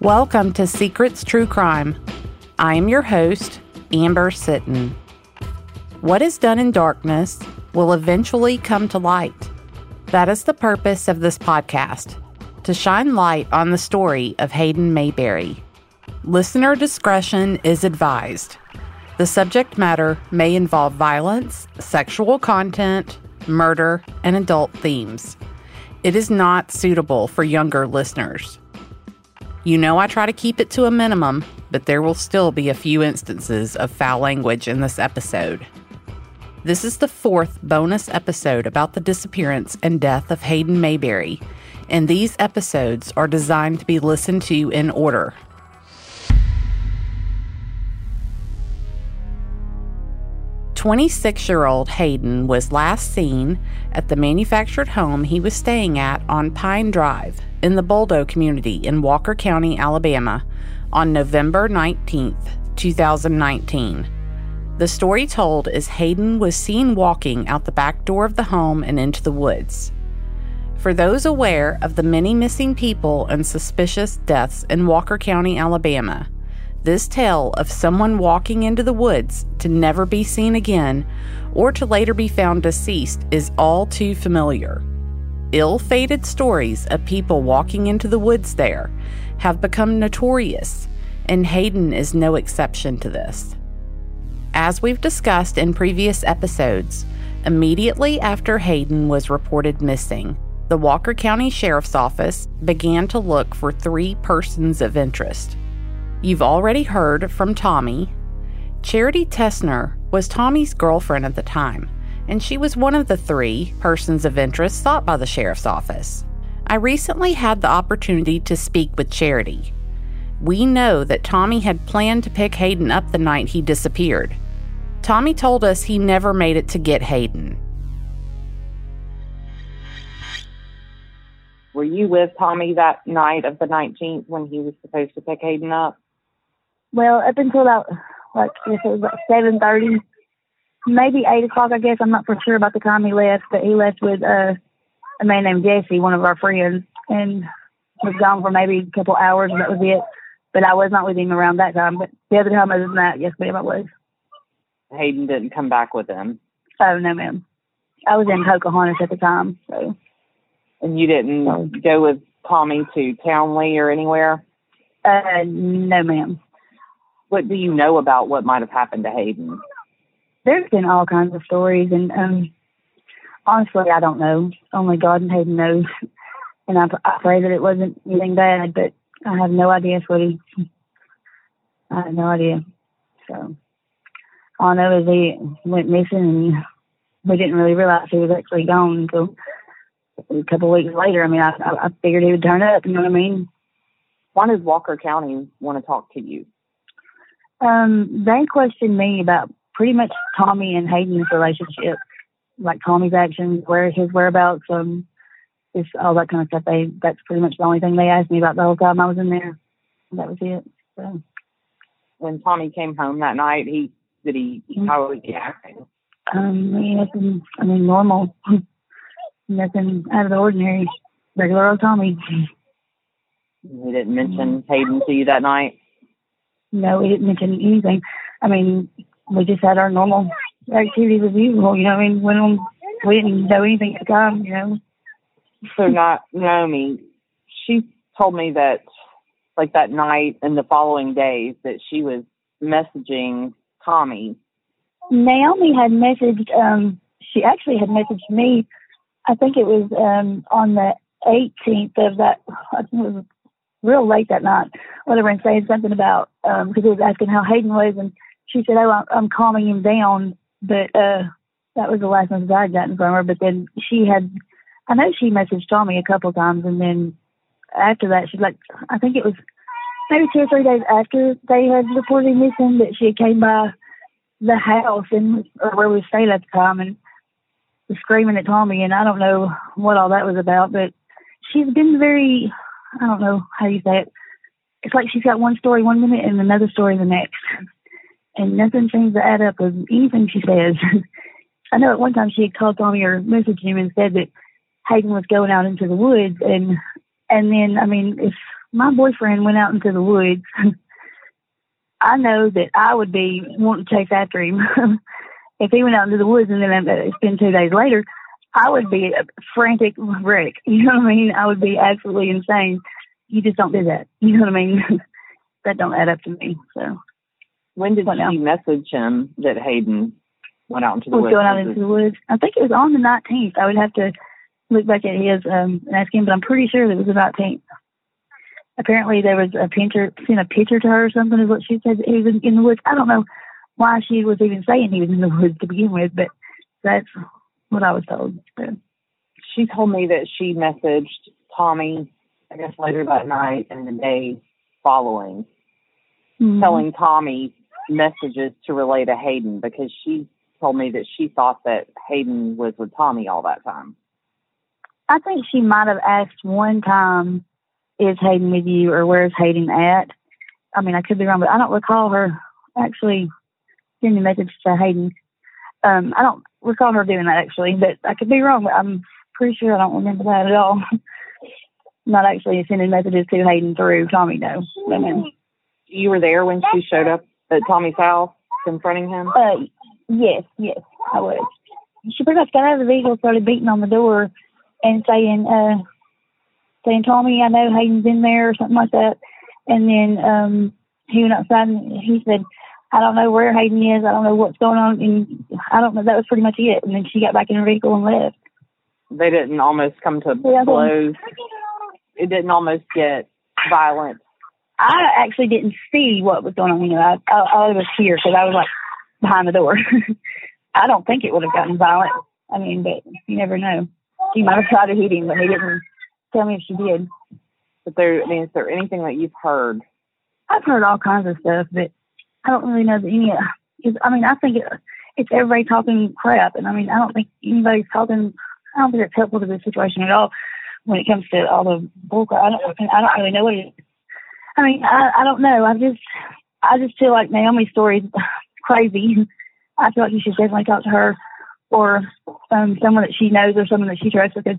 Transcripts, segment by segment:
Welcome to Secrets True Crime. I am your host, Amber Sitton. What is done in darkness will eventually come to light. That is the purpose of this podcast, to shine light on the story of Hayden Mayberry. Listener discretion is advised. The subject matter may involve violence, sexual content, murder, and adult themes. It is not suitable for younger listeners. You know I try to keep it to a minimum, but there will still be a few instances of foul language in this episode. This is the fourth bonus episode about the disappearance and death of Hayden Mayberry, and these episodes are designed to be listened to in order. "26-year-old Hayden was last seen at the manufactured home he was staying at on Pine Drive in the Boldo community in Walker County, Alabama, on November 19, 2019. The story told is Hayden was seen walking out the back door of the home and into the woods. For those aware of the many missing people and suspicious deaths in Walker County, Alabama, this tale of someone walking into the woods to never be seen again or to later be found deceased is all too familiar. Ill-fated stories of people walking into the woods there have become notorious, and Hayden is no exception to this. As we've discussed in previous episodes, immediately after Hayden was reported missing, the Walker County Sheriff's Office began to look for three persons of interest. You've already heard from Tommy. Charity Tessner was Tommy's girlfriend at the time, and she was one of the three persons of interest sought by the Sheriff's Office. I recently had the opportunity to speak with Charity. We know that Tommy had planned to pick Hayden up the night he disappeared. Tommy told us he never made it to get Hayden. Were you with Tommy that night of the 19th when he was supposed to pick Hayden up? Well, up until about, it was about 7:30, maybe 8 o'clock, I guess. I'm not for sure about the time he left, but he left with a man named Jesse, one of our friends, and was gone for maybe a couple hours, and that was it. But I was not with him around that time. But the other time other than that, yes, ma'am, I was. Hayden didn't come back with him? Oh, no, ma'am. I was in Pocahontas at the time, so... And you didn't go with Tommy to Townley or anywhere? No, ma'am. What do you know about what might have happened to Hayden? There's been all kinds of stories, and honestly, I don't know. Only God and Hayden knows. And I pray that it wasn't anything bad, but I have no idea, sweetie. I have no idea. So all I know is he went missing, and we didn't really realize he was actually gone until... a couple of weeks later. I mean, I figured he would turn up, you know what I mean? Why does Walker County want to talk to you? They questioned me about pretty much Tommy and Hayden's relationship, like Tommy's actions, where his whereabouts, just all that kind of stuff. That's pretty much the only thing they asked me about the whole time I was in there. That was it. So. When Tommy came home that night, how was he acting? Normal. Nothing out of the ordinary. Regular old Tommy. He didn't mention Hayden to you that night? No, he didn't mention anything. I mean, we just had our normal activities as usual, you know what I mean? We didn't know anything to come, you know? So Naomi, she told me that, that night and the following days that she was messaging Tommy. Naomi had messaged, she actually had messaged me, I think it was on the 18th of that, I think it was real late that night, whatever, and saying something about, because he was asking how Hayden was, and she said, oh, I'm calming him down, but that was the last message I had gotten from her. But then I know she messaged Tommy a couple times, and then after that, she's like, I think it was maybe 2 or 3 days after they had reported missing, that she came by the house or where we stayed at the time, and screaming at Tommy, and I don't know what all that was about, but she's been very, I don't know how you say it. It's like she's got one story one minute and another story the next, and nothing seems to add up with anything she says. I know at one time she had called Tommy or messaged him and said that Hayden was going out into the woods, and then, I mean, if my boyfriend went out into the woods, I know that I would be wanting to chase after him. If he went out into the woods and then it's been 2 days later, I would be a frantic wreck. You know what I mean? I would be absolutely insane. You just don't do that. You know what I mean? That don't add up to me. So, when did she message him that Hayden went out into the woods? Going out into the woods. I think it was on the 19th. I would have to look back at his and ask him, but I'm pretty sure that it was the 19th. Apparently, there was a painter sent a picture to her or something, is what she said, that he was in the woods. I don't know why she was even saying he was in the woods to begin with, but that's what I was told. So. She told me that she messaged Tommy, I guess, later that night and the day following, telling Tommy messages to relay to Hayden, because she told me that she thought that Hayden was with Tommy all that time. I think she might have asked one time, is Hayden with you, or where's Hayden at? I mean, I could be wrong, but I don't recall her actually sending a message to Hayden. I don't recall her doing that, actually, but I could be wrong. But I'm pretty sure I don't remember that at all. Not actually sending messages to Hayden through Tommy, no. You were there when she showed up at Tommy's house confronting him? Yes, I was. She pretty much got out of the vehicle, started beating on the door and saying, Tommy, I know Hayden's in there, or something like that. And then he went outside and he said, I don't know where Hayden is. I don't know what's going on. And I don't know. That was pretty much it. And then she got back in her vehicle and left. They didn't almost come to blows. It didn't almost get violent. I actually didn't see what was going on. You know, I was here because I was like behind the door. I don't think it would have gotten violent. I mean, but you never know. She might have tried to hit him, but he didn't tell me if she did. But there, I mean, is there anything that you've heard? I've heard all kinds of stuff, but I don't really know that any. I mean, I think it's everybody talking crap, and I mean, I don't think anybody's talking. I don't think it's helpful to this situation at all when it comes to all the bullcrap. I don't really know what it is. I mean, I don't know. I just feel like Naomi's story's crazy. I feel like you should definitely talk to her or someone that she knows or someone that she trusts, because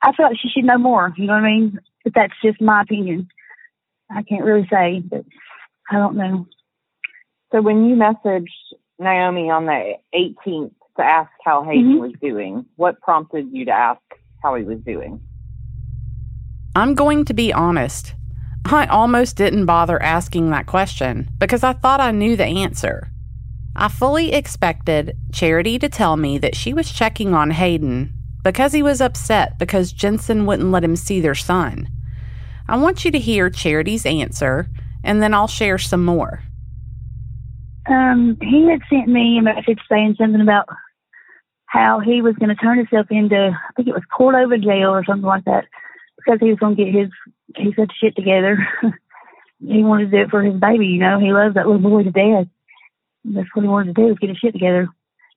I feel like she should know more. You know what I mean? But that's just my opinion. I can't really say, but I don't know. So when you messaged Naomi on the 18th to ask how Hayden was doing, what prompted you to ask how he was doing? I'm going to be honest. I almost didn't bother asking that question because I thought I knew the answer. I fully expected Charity to tell me that she was checking on Hayden because he was upset because Jensen wouldn't let him see their son. I want you to hear Charity's answer, and then I'll share some more. He had sent me a message saying something about how he was going to turn himself into, I think it was Cordova Jail or something like that, because he was going to get his shit together. He wanted to do it for his baby, you know. He loves that little boy to death. That's what he wanted to do, was get his shit together.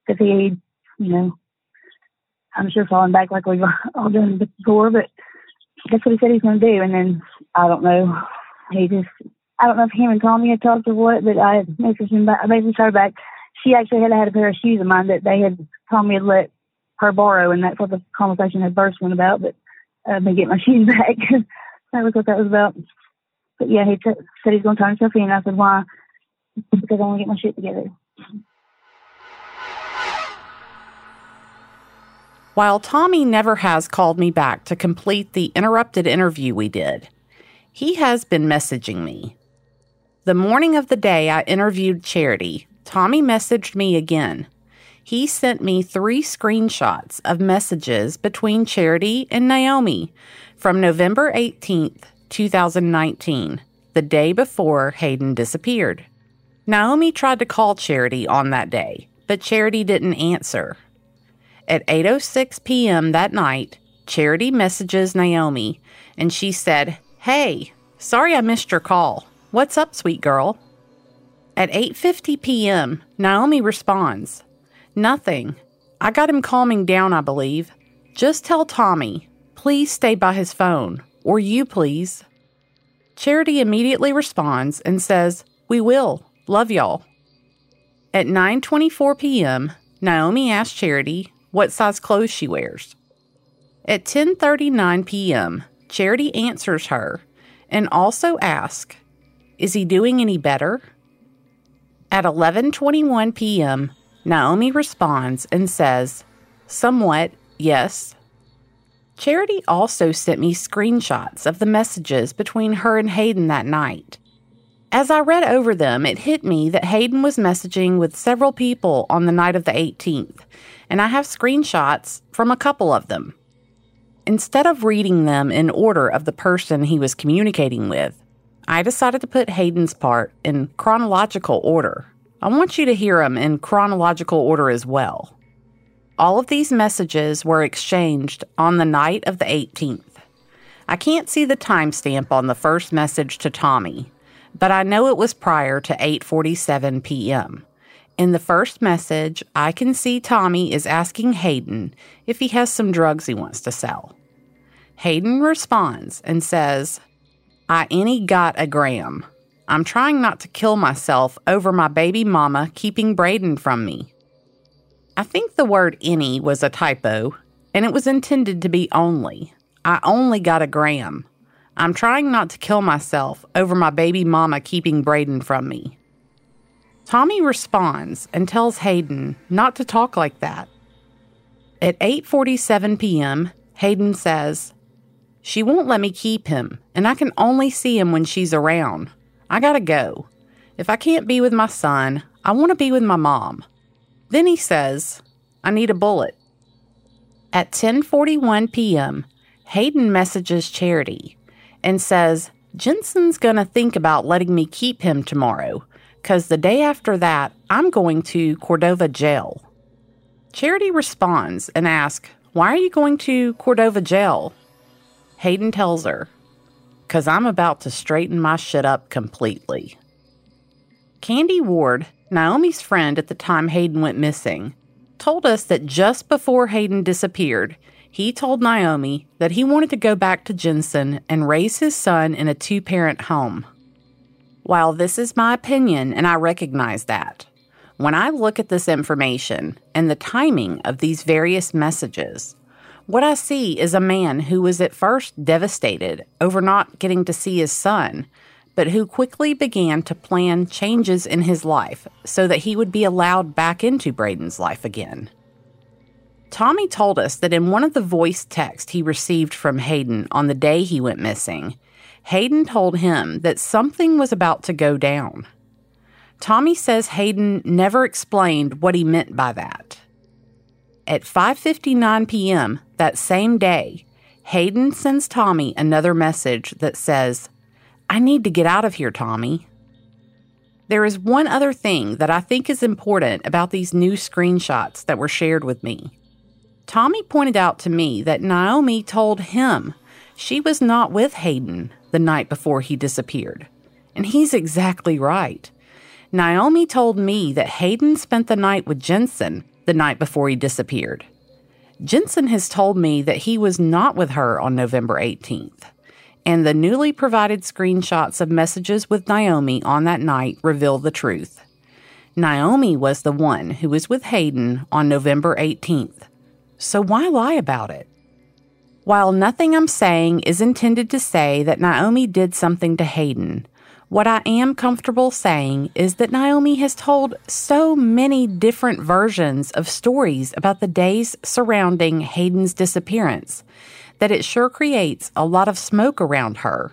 Because he, you know, I'm sure falling back like we've all done before, but that's what he said he's going to do. And then, I don't know, I don't know if him and Tommy had talked or what, but I messaged him back. I messaged her back. She actually had a pair of shoes of mine that Tommy had let her borrow, and that's what the conversation had first went about, but I've been getting my shoes back. That was what that was about. But yeah, he said he's going to turn himself in. I said, why? Because I want to get my shit together. While Tommy never has called me back to complete the interrupted interview we did, he has been messaging me. The morning of the day I interviewed Charity, Tommy messaged me again. He sent me 3 screenshots of messages between Charity and Naomi from November 18th, 2019, the day before Hayden disappeared. Naomi tried to call Charity on that day, but Charity didn't answer. At 8:06 p.m. that night, Charity messages Naomi, and she said, "Hey, sorry I missed your call. What's up, sweet girl?" At 8:50 p.m., Naomi responds, "Nothing. I got him calming down, I believe. Just tell Tommy, please stay by his phone, or you please." Charity immediately responds and says, "We will. Love y'all." At 9:24 p.m., Naomi asks Charity what size clothes she wears. At 10:39 p.m., Charity answers her and also asks, "Is he doing any better?" At 11:21 p.m., Naomi responds and says, "Somewhat, yes." Charity also sent me screenshots of the messages between her and Hayden that night. As I read over them, it hit me that Hayden was messaging with several people on the night of the 18th, and I have screenshots from a couple of them. Instead of reading them in order of the person he was communicating with, I decided to put Hayden's part in chronological order. I want you to hear them in chronological order as well. All of these messages were exchanged on the night of the 18th. I can't see the timestamp on the first message to Tommy, but I know it was prior to 8:47 p.m. In the first message, I can see Tommy is asking Hayden if he has some drugs he wants to sell. Hayden responds and says, "I any got a gram. I'm trying not to kill myself over my baby mama keeping Brayden from me." I think the word "any" was a typo, and it was intended to be "only." "I only got a gram. I'm trying not to kill myself over my baby mama keeping Brayden from me." Tommy responds and tells Hayden not to talk like that. At 8:47 p.m., Hayden says, "She won't let me keep him, and I can only see him when she's around. I gotta go. If I can't be with my son, I want to be with my mom." Then he says, "I need a bullet." At 10:41 p.m., Hayden messages Charity and says, "Jensen's gonna think about letting me keep him tomorrow, 'cause the day after that, I'm going to Cordova Jail." Charity responds and asks, "Why are you going to Cordova Jail?" Hayden tells her, "'Cause I'm about to straighten my shit up completely." Candy Ward, Naomi's friend at the time Hayden went missing, told us that just before Hayden disappeared, he told Naomi that he wanted to go back to Jensen and raise his son in a two-parent home. While this is my opinion, and I recognize that, when I look at this information and the timing of these various messages, what I see is a man who was at first devastated over not getting to see his son, but who quickly began to plan changes in his life so that he would be allowed back into Brayden's life again. Tommy told us that in one of the voice texts he received from Hayden on the day he went missing, Hayden told him that something was about to go down. Tommy says Hayden never explained what he meant by that. At 5:59 p.m. that same day, Hayden sends Tommy another message that says, "I need to get out of here, Tommy." There is one other thing that I think is important about these new screenshots that were shared with me. Tommy pointed out to me that Naomi told him she was not with Hayden the night before he disappeared. And he's exactly right. Naomi told me that Hayden spent the night with Jensen the night before he disappeared. Jensen has told me that he was not with her on November 18th, and the newly provided screenshots of messages with Naomi on that night reveal the truth. Naomi was the one who was with Hayden on November 18th. So why lie about it? While nothing I'm saying is intended to say that Naomi did something to Hayden, what I am comfortable saying is that Naomi has told so many different versions of stories about the days surrounding Hayden's disappearance that it sure creates a lot of smoke around her.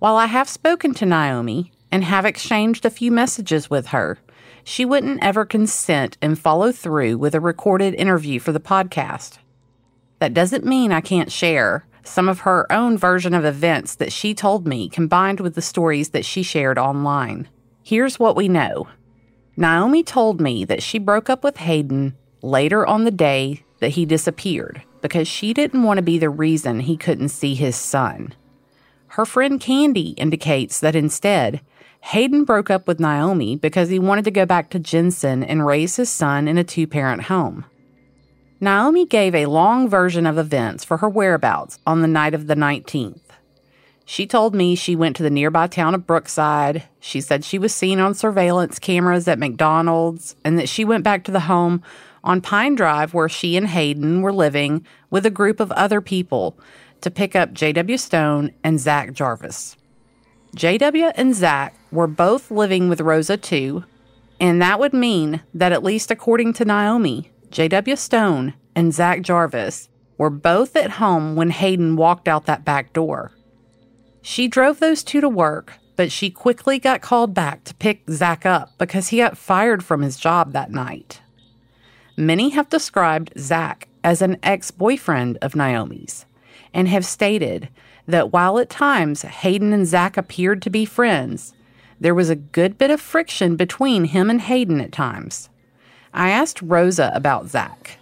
While I have spoken to Naomi and have exchanged a few messages with her, she wouldn't ever consent and follow through with a recorded interview for the podcast. That doesn't mean I can't share some of her own version of events that she told me combined with the stories that she shared online. Here's what we know. Naomi told me that she broke up with Hayden later on the day that he disappeared because she didn't want to be the reason he couldn't see his son. Her friend Candy indicates that instead, Hayden broke up with Naomi because he wanted to go back to Jensen and raise his son in a two-parent home. Naomi gave a long version of events for her whereabouts on the night of the 19th. She told me she went to the nearby town of Brookside. She said she was seen on surveillance cameras at McDonald's and that she went back to the home on Pine Drive, where she and Hayden were living with a group of other people, to pick up J.W. Stone and Zach Jarvis. J.W. and Zach were both living with Rosa, too, and that would mean that, at least according to Naomi, J.W. Stone and Zach Jarvis were both at home when Hayden walked out that back door. She drove those two to work, but she quickly got called back to pick Zach up because he got fired from his job that night. Many have described Zach as an ex-boyfriend of Naomi's and have stated that while at times Hayden and Zach appeared to be friends, there was a good bit of friction between him and Hayden at times. I asked Rosa about Zach.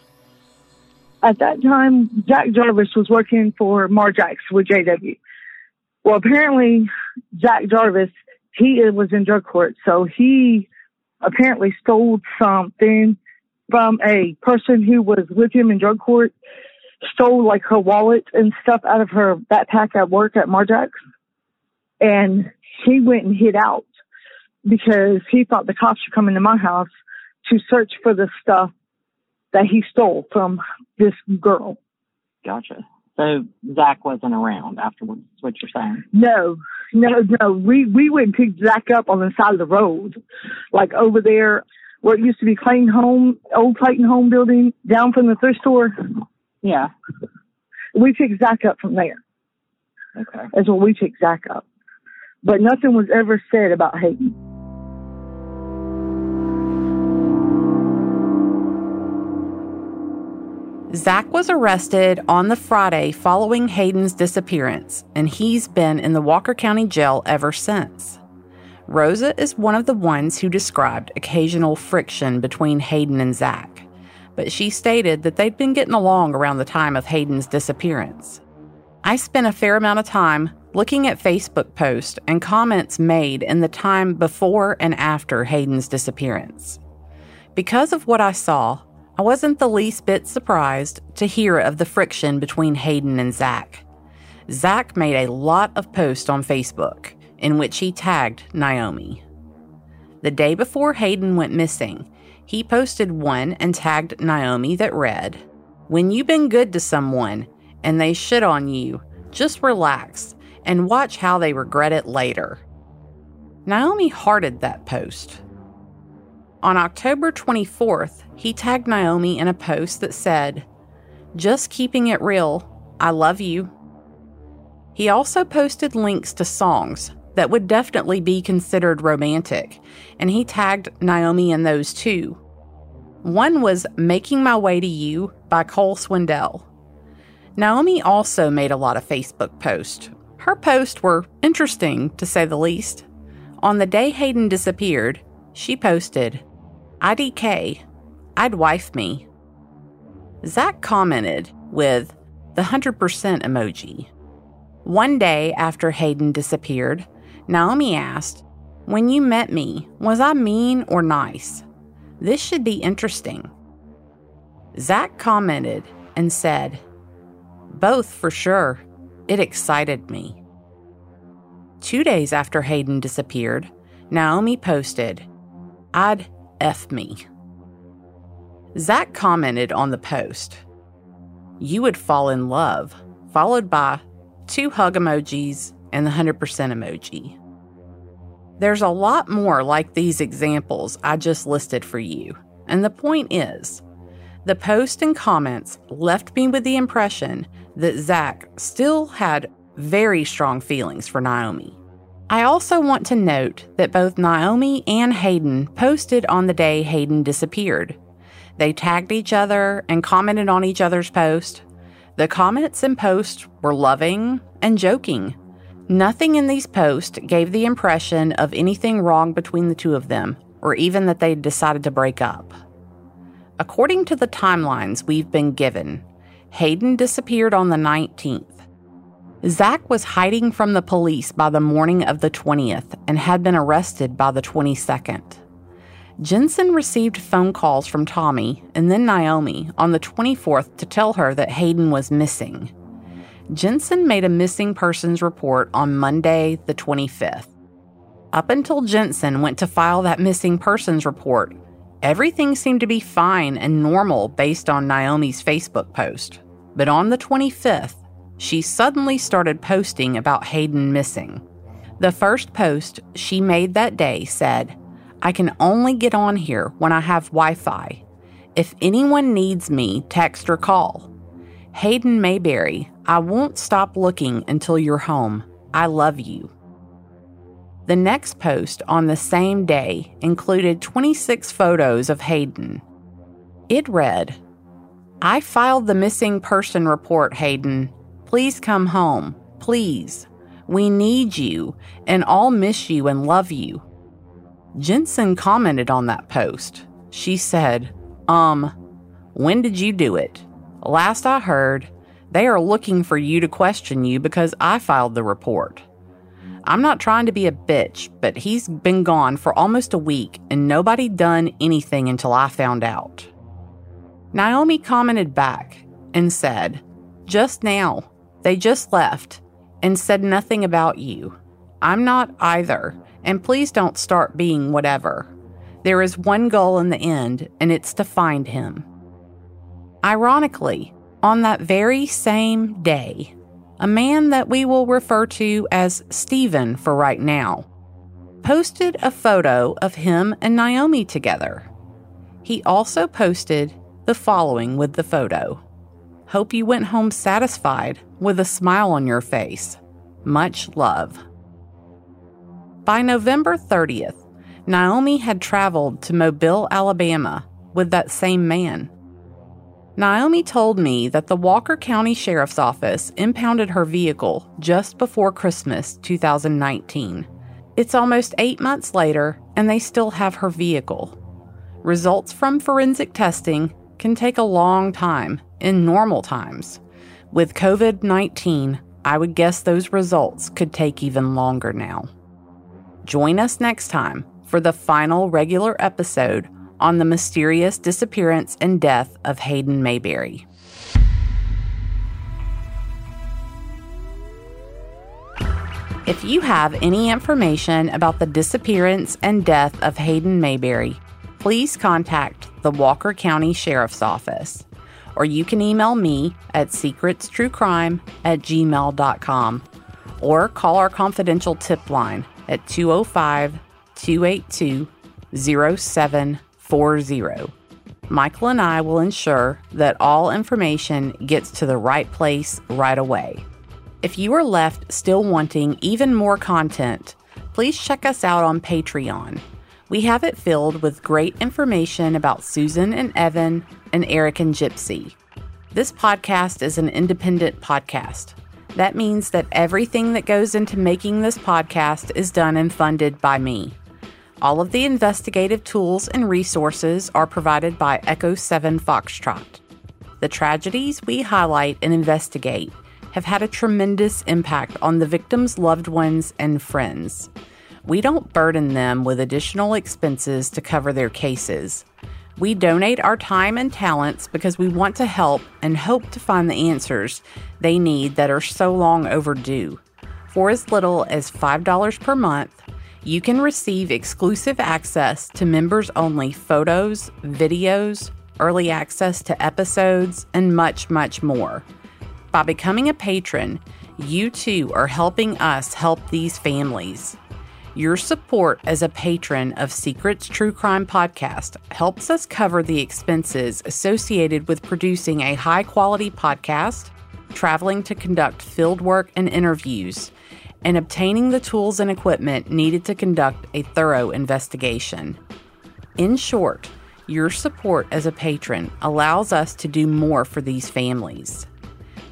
At that time, Zach Jarvis was working for Marjax with J.W. Well, apparently, Zach Jarvis, he was in drug court, so he apparently stole something from a person who was with him in drug court, stole, like, her wallet and stuff out of her backpack at work at Marjax, and he went and hid out because he thought the cops were coming to my house to search for the stuff that he stole from this girl. Gotcha. So Zach wasn't around afterwards, is what you're saying? No. We went and picked Zach up on the side of the road, like over there where it used to be Clayton Home, old Clayton Home building, down from the thrift store. Yeah. We picked Zach up from there. Okay. That's when we picked Zach up. But nothing was ever said about Hayden. Zach was arrested on the Friday following Hayden's disappearance, and he's been in the Walker County Jail ever since. Rosa is one of the ones who described occasional friction between Hayden and Zach, but she stated that they'd been getting along around the time of Hayden's disappearance. I spent a fair amount of time looking at Facebook posts and comments made in the time before and after Hayden's disappearance. Because of what I saw, I wasn't the least bit surprised to hear of the friction between Hayden and Zach. Zach made a lot of posts on Facebook in which he tagged Naomi. The day before Hayden went missing, he posted one and tagged Naomi that read, "When you've been good to someone and they shit on you, just relax and watch how they regret it later." Naomi hearted that post. On October 24th, he tagged Naomi in a post that said, "Just keeping it real, I love you." He also posted links to songs that would definitely be considered romantic, and he tagged Naomi in those too. One was "Making My Way to You" by Cole Swindell. Naomi also made a lot of Facebook posts. Her posts were interesting, to say the least. On the day Hayden disappeared, she posted, "IDK, I'd wife me." Zach commented with the 100% emoji. One day after Hayden disappeared, Naomi asked, "When you met me, was I mean or nice? This should be interesting." Zach commented and said, "Both for sure. It excited me." 2 days after Hayden disappeared, Naomi posted, "I'd F me." Zach commented on the post, "You would fall in love," followed by two hug emojis and the 100% emoji. There's a lot more like these examples I just listed for you, and the point is, the post and comments left me with the impression that Zach still had very strong feelings for Naomi. I also want to note that both Naomi and Hayden posted on the day Hayden disappeared. They tagged each other and commented on each other's post. The comments and posts were loving and joking. Nothing in these posts gave the impression of anything wrong between the two of them, or even that they decided to break up. According to the timelines we've been given, Hayden disappeared on the 19th. Zach was hiding from the police by the morning of the 20th and had been arrested by the 22nd. Jensen received phone calls from Tommy and then Naomi on the 24th to tell her that Hayden was missing. Jensen made a missing persons report on Monday, the 25th. Up until Jensen went to file that missing persons report, Everything seemed to be fine and normal based on Naomi's Facebook post. But on the 25th, she suddenly started posting about Hayden missing. The first post she made that day said, "I can only get on here when I have Wi-Fi. If anyone needs me, text or call. Hayden Mayberry, I won't stop looking until you're home. I love you." The next post on the same day included 26 photos of Hayden. It read, "I filed the missing person report, Hayden. Please come home. Please. We need you and all miss you and love you." Jensen commented on that post. She said, "When did you do it? Last I heard, they are looking for you to question you because I filed the report. I'm not trying to be a bitch, but he's been gone for almost a week and nobody done anything until I found out." Naomi commented back and said, "Just now, they just left and said nothing about you. I'm not either, and please don't start being whatever. There is one goal in the end, and it's to find him." Ironically, on that very same day, a man that we will refer to as Stephen for right now, posted a photo of him and Naomi together. He also posted the following with the photo. "Hope you went home satisfied with a smile on your face. Much love." By November 30th, Naomi had traveled to Mobile, Alabama with that same man. Naomi told me that the Walker County Sheriff's Office impounded her vehicle just before Christmas 2019. It's almost 8 months later, and they still have her vehicle. Results from forensic testing can take a long time in normal times. With COVID-19, I would guess those results could take even longer now. Join us next time for the final regular episode on the mysterious disappearance and death of Hayden Mayberry. If you have any information about the disappearance and death of Hayden Mayberry, please contact the Walker County Sheriff's Office, or you can email me at secretstruecrime@gmail.com, or call our confidential tip line at 205-282-0740. Michael and I will ensure that all information gets to the right place right away. If you are left still wanting even more content, please check us out on Patreon. We have it filled with great information about Susan and Evan and Eric and Gypsy. This podcast is an independent podcast. That means that everything that goes into making this podcast is done and funded by me. All of the investigative tools and resources are provided by Echo 7 Foxtrot. The tragedies we highlight and investigate have had a tremendous impact on the victims' loved ones and friends. We don't burden them with additional expenses to cover their cases. We donate our time and talents because we want to help and hope to find the answers they need that are so long overdue. For as little as $5 per month, you can receive exclusive access to members-only photos, videos, early access to episodes, and much, much more. By becoming a patron, you too are helping us help these families. Your support as a patron of Secrets True Crime Podcast helps us cover the expenses associated with producing a high-quality podcast, traveling to conduct fieldwork and interviews, and obtaining the tools and equipment needed to conduct a thorough investigation. In short, your support as a patron allows us to do more for these families.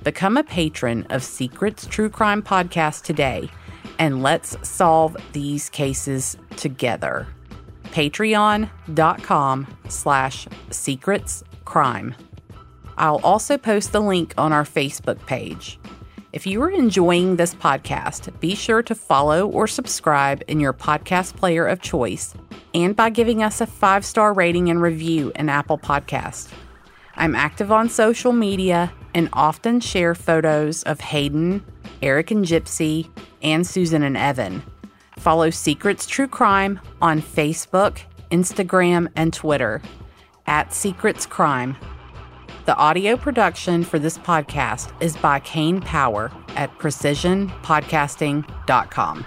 Become a patron of Secrets True Crime Podcast today, and let's solve these cases together. Patreon.com/secretscrime. I'll also post the link on our Facebook page. If you are enjoying this podcast, be sure to follow or subscribe in your podcast player of choice, and by giving us a 5-star rating and review in Apple Podcasts. I'm active on social media and often share photos of Hayden, Eric and Gypsy, and Susan and Evan. Follow Secrets True Crime on Facebook Instagram, and Twitter @SecretsCrime. The audio production for this podcast is by Kane Power at PrecisionPodcasting.com.